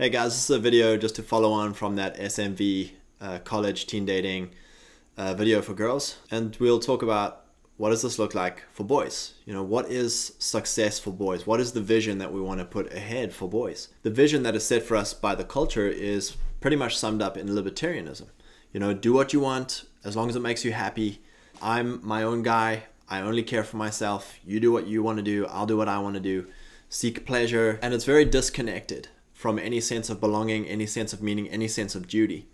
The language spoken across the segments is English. Hey guys, this is a video just to follow on from that SMV college teen dating video for girls, and we'll talk about what does this look like for boys. You know, what is success for boys? What is the vision that we want to put ahead for boys? The vision that is set for us by the culture is pretty much summed up in libertarianism. You know, do what you want as long as it makes you happy. I'm my own guy. I only care for myself. You do what you want to do. I'll do what I want to do. Seek pleasure, and it's very disconnected from any sense of belonging, any sense of meaning, any sense of duty.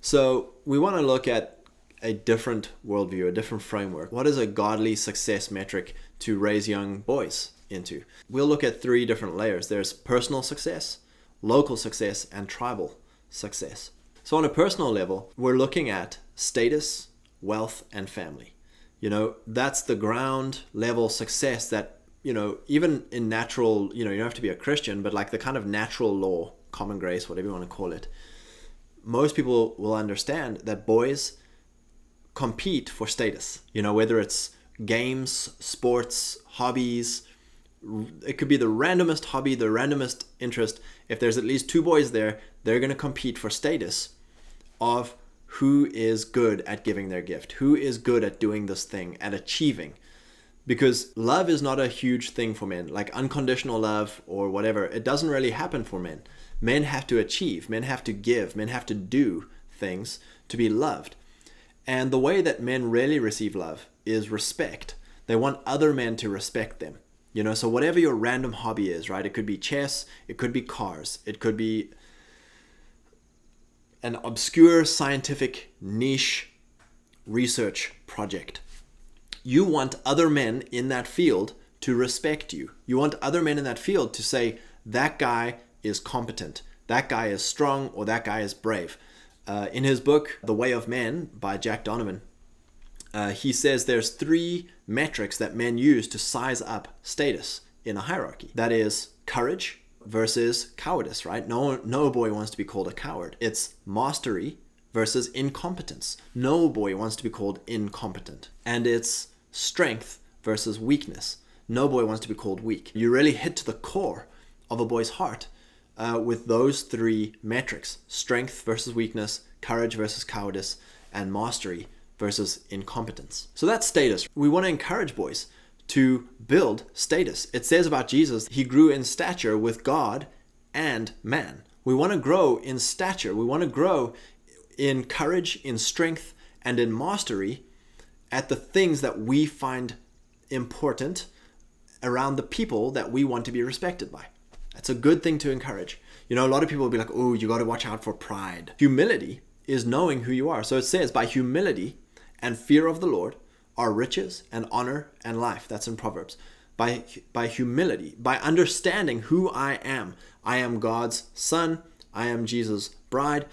So we want to look at a different worldview, a different framework. What is a godly success metric to raise young boys into? We'll look at three different layers. There's personal success, local success, and tribal success. So on a personal level, we're looking at status, wealth, and family. You know, that's the ground level success that, you know, even in natural, you know, you don't have to be a Christian, but like the kind of natural law, common grace, whatever you want to call it, most people will understand that boys compete for status, you know, whether it's games, sports, hobbies. It could be the randomest hobby, the randomest interest. If there's at least two boys there, they're going to compete for status of who is good at giving their gift, who is good at doing this thing, at achieving. Because love is not a huge thing for men, like unconditional love or whatever. It doesn't really happen for men. Men have to achieve, men have to give, men have to do things to be loved. And the way that men really receive love is respect. They want other men to respect them. You know, so whatever your random hobby is, right? It could be chess, it could be cars, it could be an obscure scientific niche research project. You want other men in that field to respect you. You want other men in that field to say, that guy is competent, that guy is strong, or that guy is brave. In his book, The Way of Man by Jack Donovan, he says there's three metrics that men use to size up status in a hierarchy. That is courage versus cowardice, right? No boy wants to be called a coward. It's mastery versus incompetence. No boy wants to be called incompetent. And it's strength versus weakness. No boy wants to be called weak. You really hit to the core of a boy's heart with those three metrics: strength versus weakness, courage versus cowardice, and mastery versus incompetence. So that's status. We want to encourage boys to build status. It says about Jesus, he grew in stature with God and man. We want to grow in stature. We want to grow in courage, in strength, and in mastery at the things that we find important around the people that we want to be respected by. That's a good thing to encourage. You know, a lot of people will be like, oh, you got to watch out for pride. Humility is knowing who you are. So it says, by humility and fear of the Lord are riches and honor and life. That's in Proverbs. By humility, by understanding who I am God's son, I am Jesus' bride,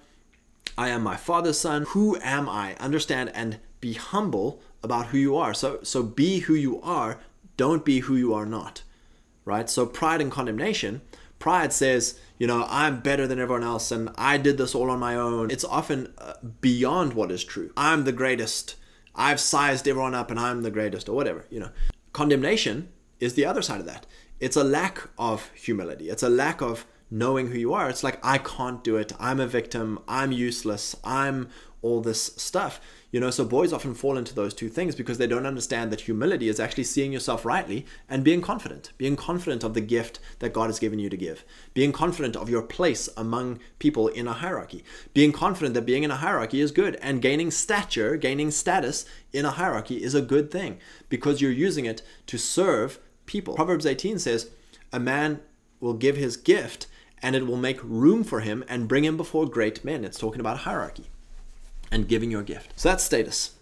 I am my father's son. Who am I? Understand and be humble about who you are. So be who you are. Don't be who you are not, right? So pride and condemnation. Pride says, you know, I'm better than everyone else and I did this all on my own. It's often beyond what is true. I'm the greatest. I've sized everyone up and I'm the greatest, or whatever, you know. Condemnation is the other side of that. It's a lack of humility. It's a lack of knowing who you are. It's like, I can't do it. I'm a victim. I'm useless. I'm all this stuff, you know. So boys often fall into those two things because they don't understand that humility is actually seeing yourself rightly and being confident of the gift that God has given you to give, being confident of your place among people in a hierarchy, being confident that being in a hierarchy is good, and gaining stature, gaining status in a hierarchy is a good thing because you're using it to serve people. Proverbs 18 says, a man will give his gift and it will make room for him and bring him before great men. It's talking about hierarchy and giving your gift. So that's status.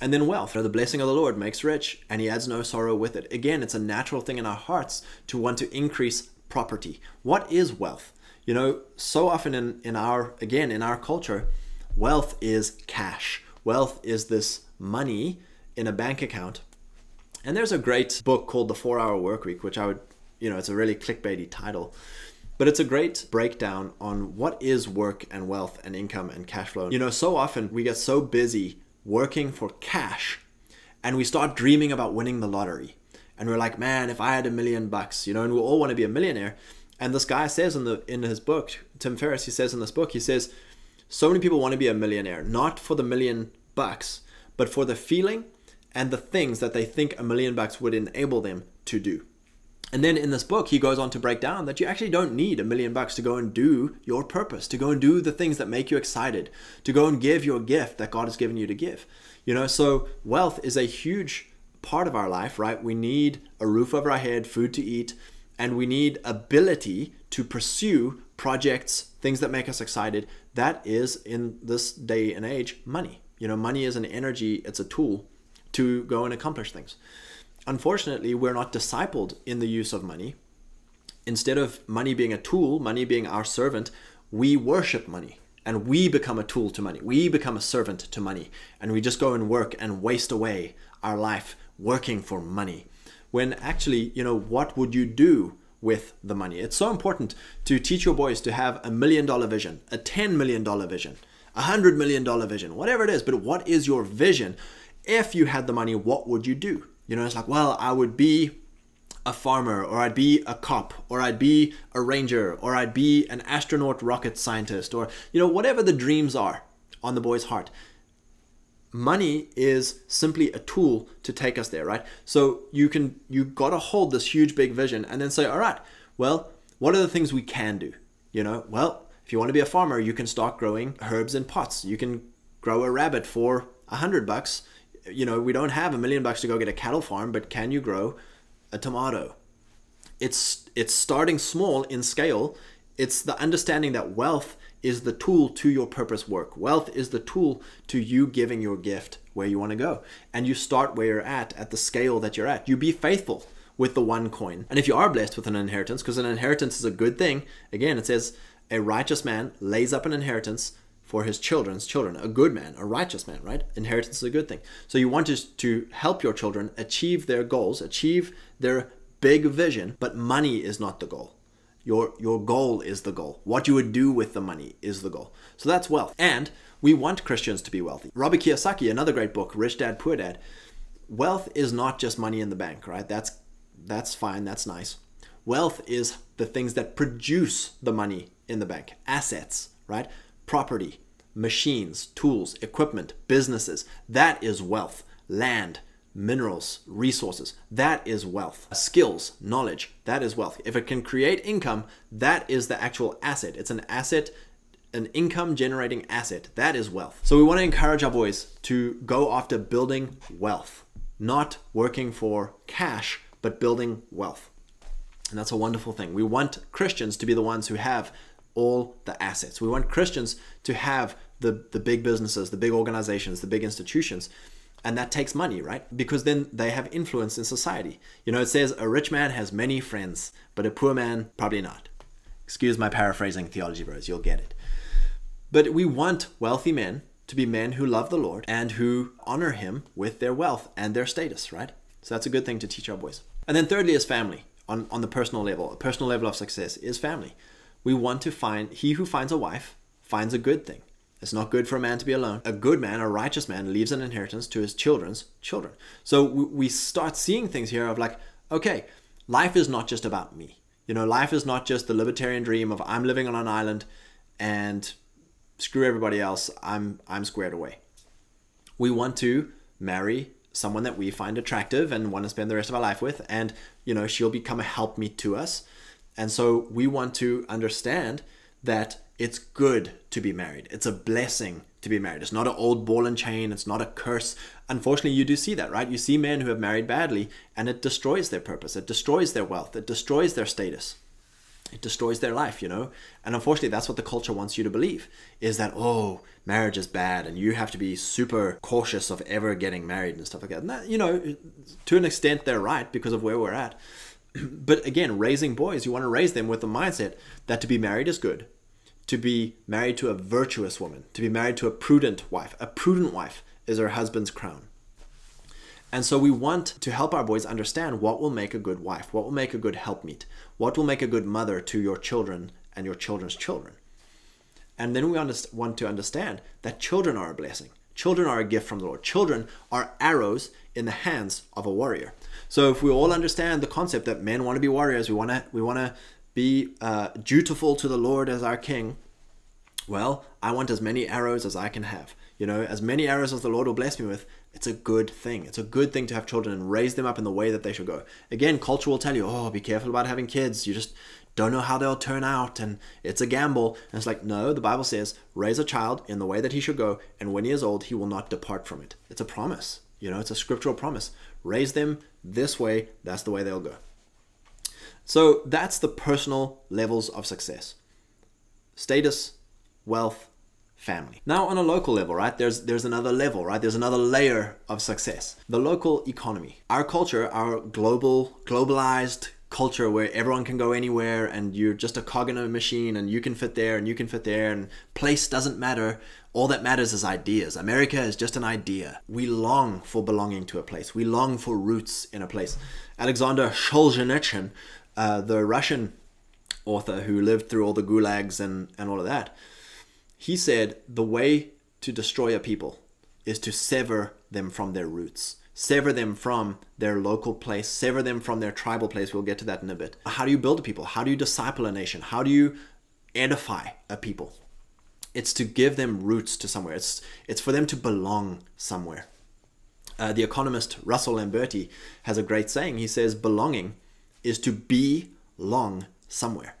And then wealth, or the blessing of the Lord makes rich and he adds no sorrow with it. Again, it's a natural thing in our hearts to want to increase property. What is wealth? You know, so often in our culture, wealth is cash. Wealth is this money in a bank account. And there's a great book called The 4-Hour Workweek, which I would, you know, it's a really clickbaity title, but it's a great breakdown on what is work and wealth and income and cash flow. You know, so often we get so busy working for cash and we start dreaming about winning the lottery. And we're like, man, if I had $1 million bucks, you know, and we all want to be a millionaire. And this guy says in his book, Tim Ferriss, he says in this book, he says, so many people want to be a millionaire, not for the $1,000,000, but for the feeling and the things that they think $1,000,000 would enable them to do. And then in this book, he goes on to break down that you actually don't need $1,000,000 to go and do your purpose, to go and do the things that make you excited, to go and give your gift that God has given you to give. You know, so wealth is a huge part of our life, right? We need a roof over our head, food to eat, and we need ability to pursue projects, things that make us excited. That is, in this day and age, money. You know, money is an energy, it's a tool to go and accomplish things. Unfortunately, we're not discipled in the use of money. Instead of money being a tool, money being our servant, we worship money and we become a tool to money. We become a servant to money and we just go and work and waste away our life working for money. When actually, you know, what would you do with the money? It's so important to teach your boys to have a $1 million vision, a $10 million vision, a $100 million vision, whatever it is. But what is your vision? If you had the money, what would you do? You know, it's like, well, I would be a farmer, or I'd be a cop, or I'd be a ranger, or I'd be an astronaut rocket scientist, or, you know, whatever the dreams are on the boy's heart. Money is simply a tool to take us there, right? So you've got to hold this huge, big vision and then say, all right, well, what are the things we can do? You know, well, if you want to be a farmer, you can start growing herbs in pots. You can grow a rabbit for $100. You know, we don't have $1,000,000 to go get a cattle farm, but can you grow a tomato? It's starting small in scale. It's the understanding that wealth is the tool to your purpose work. Wealth is the tool to you giving your gift where you want to go. And you start where you're at the scale that you're at. You be faithful with the one coin. And if you are blessed with an inheritance, because an inheritance is a good thing, again, it says, a righteous man lays up an inheritance for his children's children, a good man, a righteous man, right? Inheritance is a good thing. So you want to help your children achieve their goals, achieve their big vision, but money is not the goal. Your goal is the goal. What you would do with the money is the goal. So that's wealth. And we want Christians to be wealthy. Robbie Kiyosaki, another great book, Rich Dad, Poor Dad. Wealth is not just money in the bank, right? That's fine, that's nice. Wealth is the things that produce the money in the bank, assets, right? Property, machines, tools, equipment, businesses. That is wealth. Land, minerals, resources. That is wealth. Skills, knowledge. That is wealth. If it can create income, that is the actual asset. It's an asset, an income generating asset. That is wealth. So we want to encourage our boys to go after building wealth, not working for cash, but building wealth. And that's a wonderful thing. We want Christians to be the ones who have all the assets. We want Christians to have the big businesses, the big organizations, the big institutions, and that takes money, right? Because then they have influence in society. You know, it says a rich man has many friends, but a poor man, probably not. Excuse my paraphrasing, theology bros, you'll get it. But we want wealthy men to be men who love the Lord and who honor him with their wealth and their status, right? So that's a good thing to teach our boys. And then thirdly is family. On the personal level, a personal level of success is family. We want to find, he who finds a wife finds a good thing. It's not good for a man to be alone. A good man, a righteous man, leaves an inheritance to his children's children. So we start seeing things here of like, okay, life is not just about me. You know, life is not just the libertarian dream of I'm living on an island and screw everybody else, I'm squared away. We want to marry someone that we find attractive and want to spend the rest of our life with, and, you know, she'll become a helpmeet to us. And so we want to understand that it's good to be married. It's a blessing to be married. It's not an old ball and chain. It's not a curse. Unfortunately, you do see that, right? You see men who have married badly and it destroys their purpose. It destroys their wealth. It destroys their status. It destroys their life, you know? And unfortunately, that's what the culture wants you to believe, is that, oh, marriage is bad and you have to be super cautious of ever getting married and stuff like that. And that, you know, to an extent, they're right because of where we're at. But again, raising boys, you want to raise them with the mindset that to be married is good, to be married to a virtuous woman, to be married to a prudent wife. A prudent wife is her husband's crown. And so we want to help our boys understand what will make a good wife, what will make a good helpmeet, what will make a good mother to your children and your children's children. And then we want to understand that children are a blessing. Children are a gift from the Lord. Children are arrows in the hands of a warrior. So if we all understand the concept that men want to be warriors, we want to be dutiful to the Lord as our King, well, I want as many arrows as I can have. You know, as many arrows as the Lord will bless me with, it's a good thing. It's a good thing to have children and raise them up in the way that they should go. Again, culture will tell you, oh, be careful about having kids. You just don't know how they'll turn out and it's a gamble. And it's like, no, the Bible says, raise a child in the way that he should go. And when he is old, he will not depart from it. It's a promise. You know, it's a scriptural promise. Raise them this way. That's the way they'll go. So that's the personal levels of success. Status, wealth, family. Now on a local level, right, there's another level, right? There's another layer of success. The local economy. Our culture, our globalized culture where everyone can go anywhere and you're just a cog in a machine and you can fit there and you can fit there and place doesn't matter. All that matters is ideas. America is just an idea. We long for belonging to a place. We long for roots in a place. Alexander Solzhenitsyn, the Russian author who lived through all the gulags and all of that, he said, the way to destroy a people is to sever them from their roots, sever them from their local place, sever them from their tribal place. We'll get to that in a bit. How do you build a people? How do you disciple a nation? How do you edify a people? It's to give them roots to somewhere. It's for them to belong somewhere. The economist Russell Lamberti has a great saying. He says, belonging is to be long somewhere.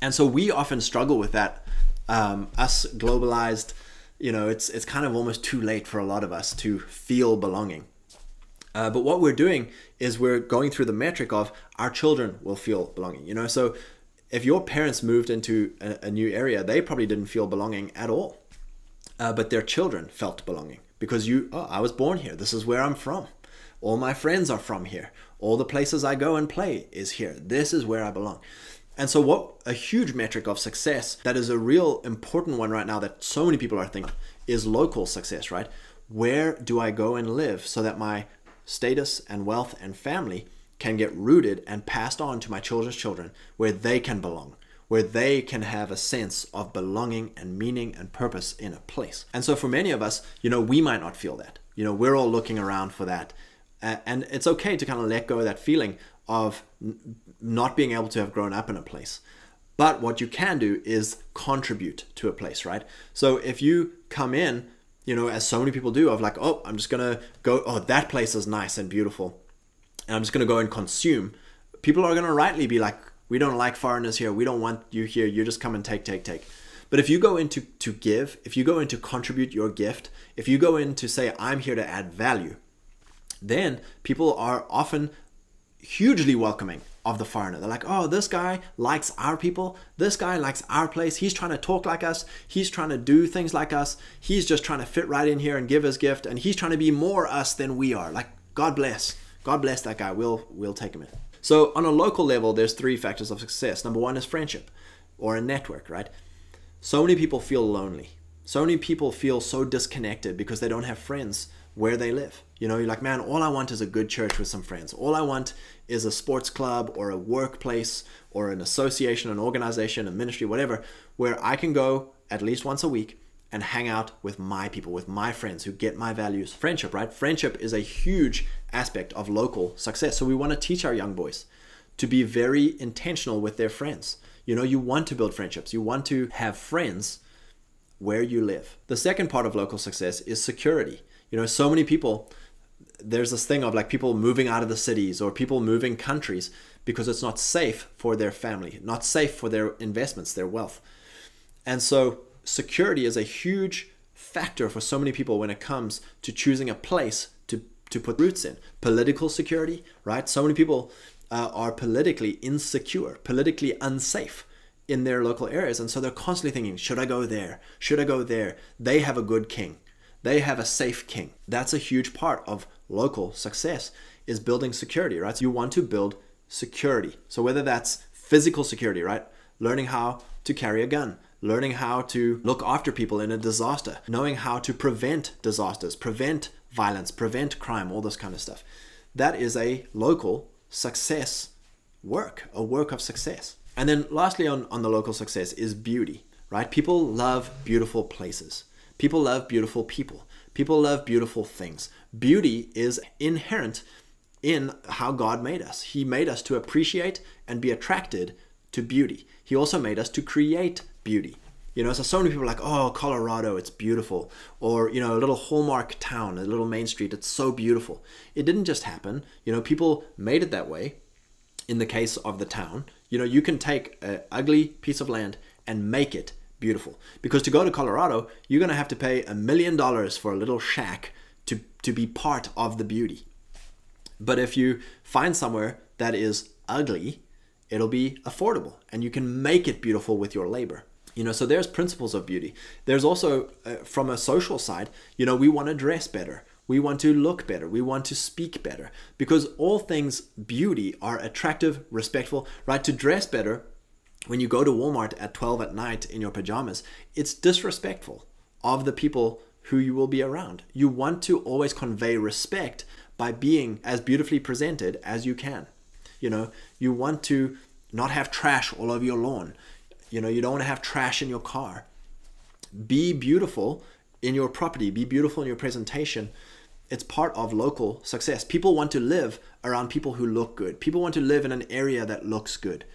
And so we often struggle with that. Us globalized, you know, it's kind of almost too late for a lot of us to feel belonging. But what we're doing is we're going through the metric of our children will feel belonging, you know. So if your parents moved into a new area, they probably didn't feel belonging at all. But their children felt belonging because I was born here. This is where I'm from. All my friends are from here. All the places I go and play is here. This is where I belong. And so what a huge metric of success that is a real important one right now that so many people are thinking is local success, right? Where do I go and live so that my status and wealth and family can get rooted and passed on to my children's children, where they can belong, where they can have a sense of belonging and meaning and purpose in a place. And so for many of us, you know, we might not feel that. You know, we're all looking around for that. And it's okay to kind of let go of that feeling of not being able to have grown up in a place. But what you can do is contribute to a place, right? So if you come in, you know, as so many people do, of like, oh, I'm just gonna go, oh, that place is nice and beautiful, and I'm just gonna go and consume. People are gonna rightly be like, we don't like foreigners here, we don't want you here, you just come and take, take, take. But if you go into to give, if you go into contribute your gift, if you go in to say, I'm here to add value, then people are often hugely welcoming of the foreigner. They're like, oh, this guy likes our people. This guy likes our place. He's trying to talk like us. He's trying to do things like us. He's just trying to fit right in here and give his gift. And he's trying to be more us than we are. Like, God bless. God bless that guy. We'll take him in. So on a local level, there's three factors of success. Number one is friendship or a network, right? So many people feel lonely. So many people feel so disconnected because they don't have friends where they live. You know, you're like, man, all I want is a good church with some friends. All I want is a sports club or a workplace or an association, an organization, a ministry, whatever, where I can go at least once a week and hang out with my people, with my friends who get my values. Friendship, right? Friendship is a huge aspect of local success. So we want to teach our young boys to be very intentional with their friends. You know, you want to build friendships. You want to have friends where you live. The second part of local success is security. You know, so many people, there's this thing of like people moving out of the cities or people moving countries because it's not safe for their family, not safe for their investments, their wealth. And so security is a huge factor for so many people when it comes to choosing a place to put roots in. Political security, right? So many people are politically insecure, politically unsafe in their local areas. And so they're constantly thinking, should I go there? Should I go there? They have a good king. They have a safe king. That's a huge part of local success is building security, right? So you want to build security. So whether that's physical security, right? Learning how to carry a gun, learning how to look after people in a disaster, knowing how to prevent disasters, prevent violence, prevent crime, all this kind of stuff. That is a local success work, a work of success. And then lastly on the local success is beauty, right? People love beautiful places. People love beautiful people. People love beautiful things. Beauty is inherent in how God made us. He made us to appreciate and be attracted to beauty. He also made us to create beauty. You know, so many people are like, oh, Colorado, it's beautiful. Or, you know, a little hallmark town, a little main street, it's so beautiful. It didn't just happen. You know, people made it that way in the case of the town. You know, you can take an ugly piece of land and make it beautiful. Because to go to Colorado, you're going to have to pay $1 million for a little shack to be part of the beauty. But if you find somewhere that is ugly, it'll be affordable and you can make it beautiful with your labor. You know, so there's principles of beauty. There's also from a social side, you know, we want to dress better. We want to look better. We want to speak better, because all things beauty are attractive, respectful, right? To dress better when you go to Walmart at 12 at night in your pajamas, it's disrespectful of the people who you will be around. You want to always convey respect by being as beautifully presented as you can. You know, you want to not have trash all over your lawn. You know, you don't want to have trash in your car. Be beautiful in your property. Be beautiful in your presentation. It's part of local success. People want to live around people who look good. People want to live in an area that looks good.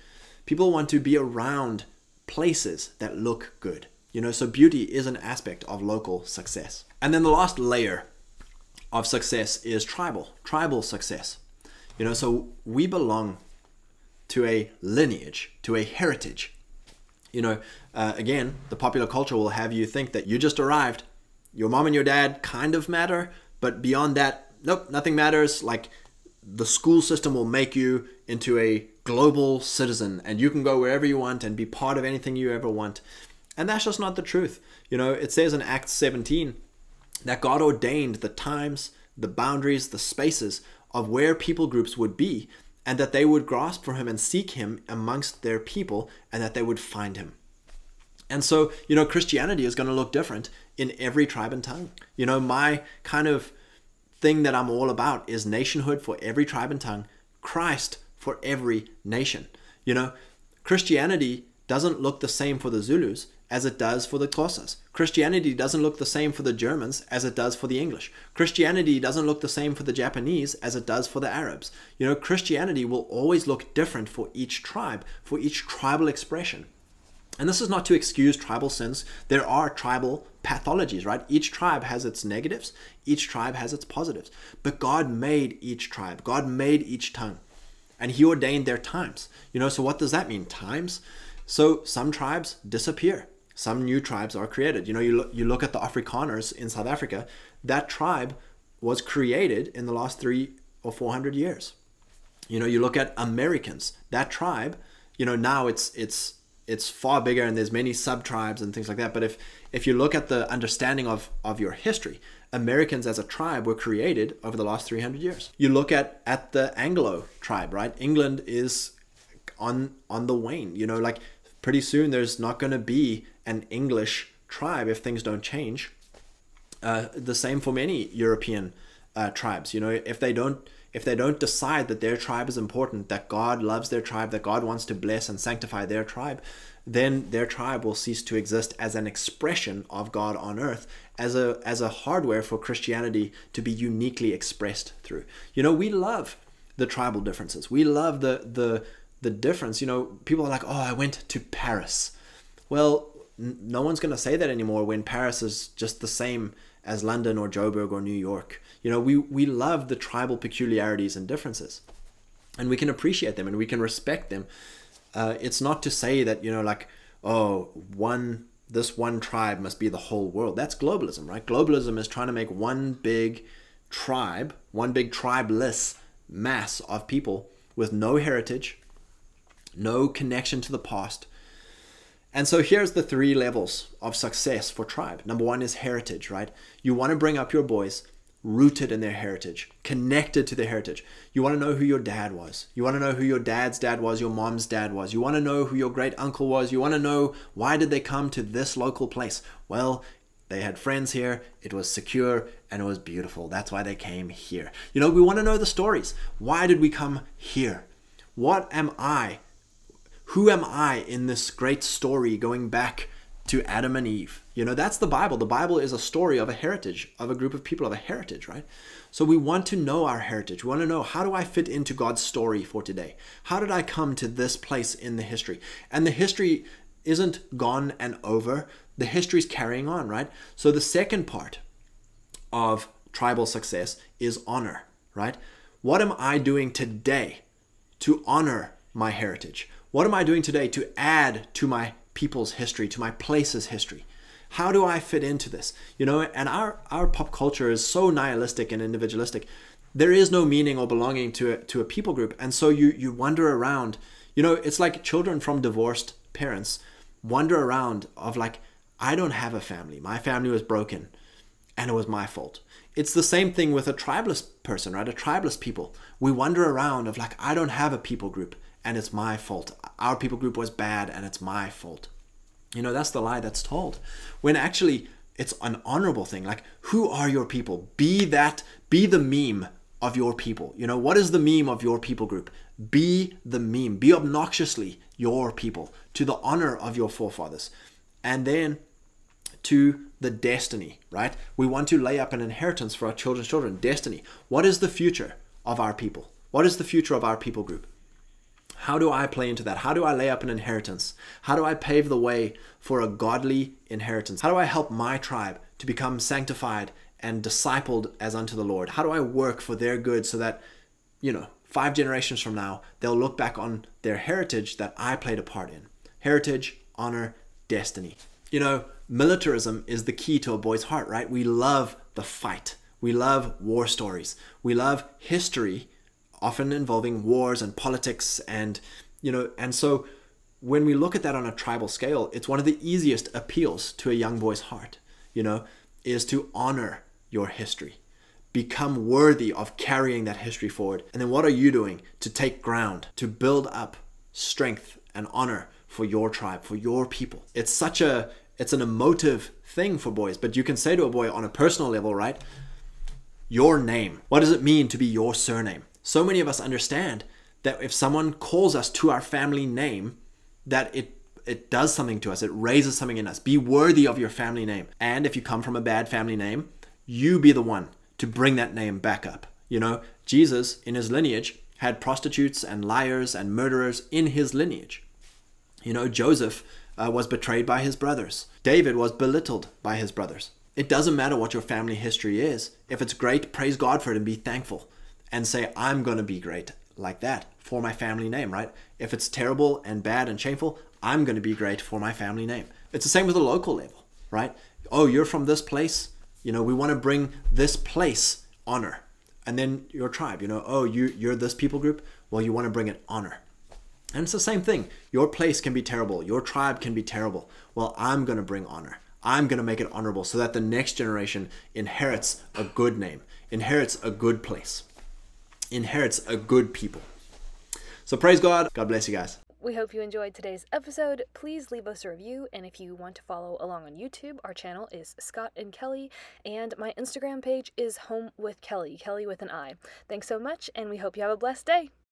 People want to be around places that look good. You know, so beauty is an aspect of local success. And then the last layer of success is tribal success. You know, so we belong to a lineage, to a heritage. You know, again, the popular culture will have you think that you just arrived, your mom and your dad kind of matter, but beyond that, nope, nothing matters. Like, the school system will make you into a global citizen and you can go wherever you want and be part of anything you ever want. And that's just not the truth. You know, it says in Acts 17 that God ordained the times, the boundaries, the spaces of where people groups would be, and that they would grasp for him and seek him amongst their people, and that they would find him. And so, you know, Christianity is going to look different in every tribe and tongue. You know, my kind of thing that I'm all about is nationhood for every tribe and tongue, Christ for every nation. You know, Christianity doesn't look the same for the Zulus as it does for the Xhosas. Christianity doesn't look the same for the Germans as it does for the English. Christianity doesn't look the same for the Japanese as it does for the Arabs. You know, Christianity will always look different for each tribe, for each tribal expression. And this is not to excuse tribal sins. There are tribal pathologies, right? Each tribe has its negatives. Each tribe has its positives. But God made each tribe. God made each tongue. And he ordained their times. You know, so what does that mean? Times? So some tribes disappear. Some new tribes are created. You know, you look at the Afrikaners in South Africa. That tribe was created in the last 300 or 400 years. You know, you look at Americans. That tribe, you know, now it's far bigger and there's many sub-tribes and things like that. But if you look at the understanding of your history, Americans as a tribe were created over the last 300 years. You look at the Anglo tribe, right? England is on the wane. You know, like pretty soon there's not going to be an English tribe if things don't change. The same for many European tribes. You know, if they don't decide that their tribe is important, that God loves their tribe, that God wants to bless and sanctify their tribe, then their tribe will cease to exist as an expression of God on earth, as a hardware for Christianity to be uniquely expressed through. You know, we love the tribal differences. We love the difference. You know, people are like, oh, I went to Paris. Well, no one's going to say that anymore when Paris is just the same as London or Joburg or New York. You know, we love the tribal peculiarities and differences, and we can appreciate them and we can respect them. It's not to say that, you know, like, oh, this one tribe must be the whole world. That's globalism, right? Globalism is trying to make one big tribeless mass of people with no heritage, no connection to the past. And so here's the three levels of success for tribe. Number one is heritage, right? You want to bring up your boys rooted in their heritage, connected to their heritage. You want to know who your dad was. You want to know who your dad's dad was, your mom's dad was. You want to know who your great uncle was. You want to know, why did they come to this local place? Well, they had friends here, it was secure, and it was beautiful. That's why they came here. You know, we want to know the stories. Why did we come here? What am I? Who am I in this great story going back to Adam and Eve. You know, that's the Bible. The Bible is a story of a heritage, of a group of people, of a heritage, right? So we want to know our heritage. We want to know, how do I fit into God's story for today? How did I come to this place in the history? And the history isn't gone and over. The history is carrying on, right? So the second part of tribal success is honor, right? What am I doing today to honor my heritage? What am I doing today to add to my people's history, to my place's history? How do I fit into this? You know, and our pop culture is so nihilistic and individualistic. There is no meaning or belonging to a people group. And so you wander around, you know, it's like children from divorced parents wander around of like, I don't have a family. My family was broken and it was my fault. It's the same thing with a tribalist person, right? A tribalist people. We wander around of like, I don't have a people group and it's my fault. Our people group was bad and it's my fault. You know, that's the lie that's told, when actually it's an honorable thing. Like, who are your people? Be the meme of your people. You know, what is the meme of your people group? Be the meme, be obnoxiously your people, to the honor of your forefathers. And then to the destiny, right? We want to lay up an inheritance for our children's children, destiny. What is the future of our people? What is the future of our people group? How do I play into that? How do I lay up an inheritance? How do I pave the way for a godly inheritance? How do I help my tribe to become sanctified and discipled as unto the Lord? How do I work for their good so that, you know, 5 generations from now, they'll look back on their heritage that I played a part in? Heritage, honor, destiny. You know, militarism is the key to a boy's heart, right? We love the fight. We love war stories. We love history, often involving wars and politics, and you know, and so when we look at that on a tribal scale, it's one of the easiest appeals to a young boy's heart, you know, is to honor your history, become worthy of carrying that history forward. And then what are you doing to take ground, to build up strength and honor for your tribe, for your people? It's such a, it's an emotive thing for boys, but you can say to a boy on a personal level, right? Your name, what does it mean to be your surname? So many of us understand that if someone calls us to our family name, that it does something to us. It raises something in us. Be worthy of your family name. And if you come from a bad family name, you be the one to bring that name back up. You know, Jesus in his lineage had prostitutes and liars and murderers in his lineage. You know, Joseph was betrayed by his brothers. David was belittled by his brothers. It doesn't matter what your family history is. If it's great, praise God for it and be thankful. And say, I'm going to be great like that for my family name, right? If it's terrible and bad and shameful, I'm going to be great for my family name. It's the same with the local level, right? Oh, you're from this place. You know, we want to bring this place honor. And then your tribe, you know, oh, you're this people group. Well, you want to bring it honor. And it's the same thing. Your place can be terrible. Your tribe can be terrible. Well, I'm going to bring honor. I'm going to make it honorable so that the next generation inherits a good name, inherits a good place, inherits a good people. So praise God. God bless you guys. We hope you enjoyed today's episode. Please leave us a review. And if you want to follow along on YouTube, our channel is Scott and Kelly. And my Instagram page is Home with Kelly, Kelly with an I. Thanks so much. And we hope you have a blessed day.